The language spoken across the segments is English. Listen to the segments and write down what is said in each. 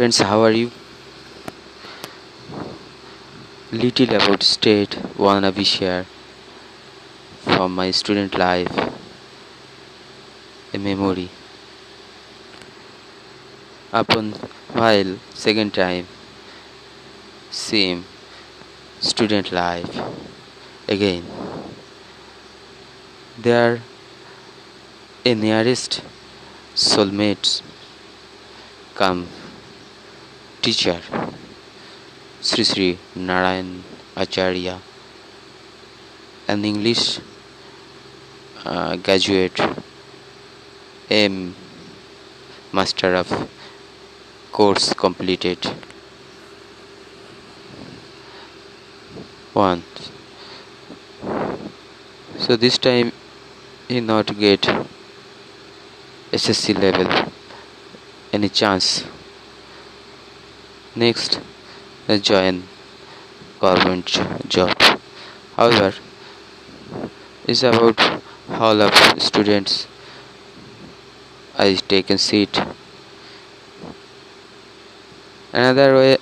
friends, how are you? Little about state wanna be share from my student life, a memory. Upon while second time, same student life again. There a nearest soulmates come teacher Shri Shri Narayan Acharya, an English graduate, M Master of course completed. One. So this time he not get SSC level any chance. Next, join government job. However, it's about all of students. I taken seat. Another way,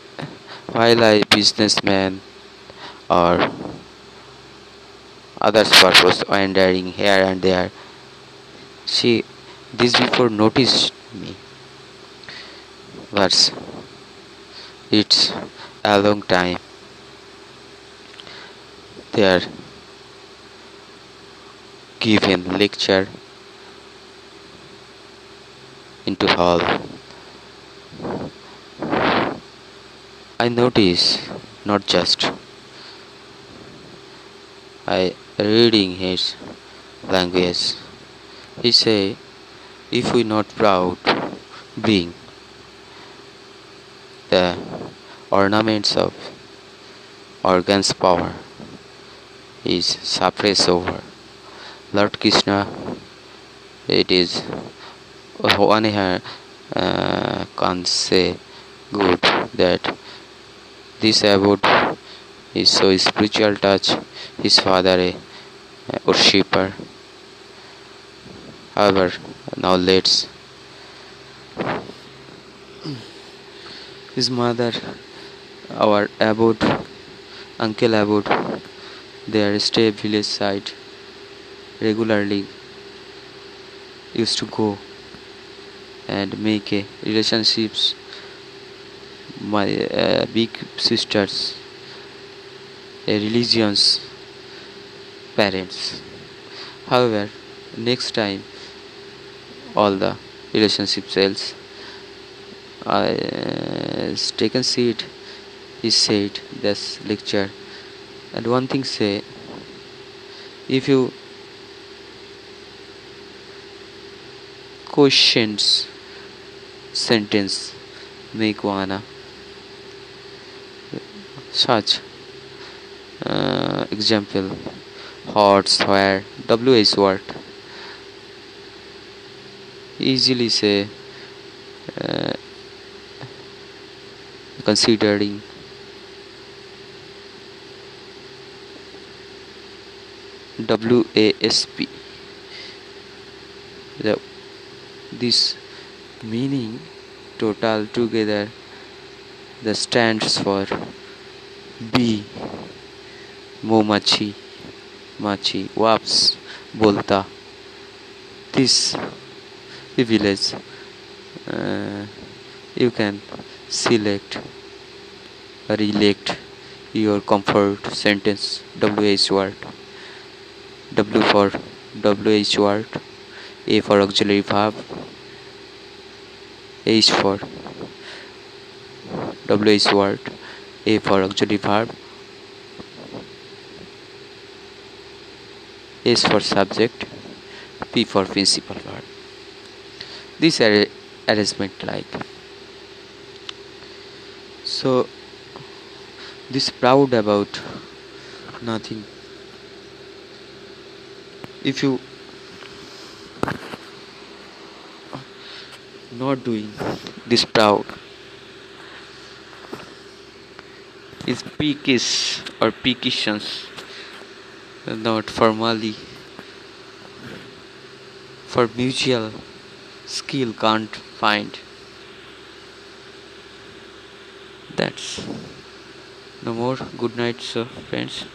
while I businessman or others purpose wandering here and there, she this before noticed me. But it's a long time. They are given lecture into hall. I notice not just I reading his language. He say, if we not proud being the ornaments of organs power is suppressed over. Lord Krishna, it is one here can say good that this about is so spiritual touch, his father a worshipper. However, now let's his mother, our abode, uncle abode, their stay village side regularly used to go and make a relationships. My big sisters, a religions, parents. However, next time all the relationship cells taken seat is said this lecture, and one thing say, if you questions sentence make one such example horse where WH word easily say considering WASP, this meaning total together that stands for B momachi machi waps bolta. This village you can select relate your comfort sentence WH word. W for WH word, A for auxiliary verb, H for WH word, A for auxiliary verb, S for subject, P for principal verb. This arrangement like. So this proud about nothing. If you not doing this proud, is peakish or peakishness, not formally for mutual skill can't find. That's no more. Good night, sir, friends.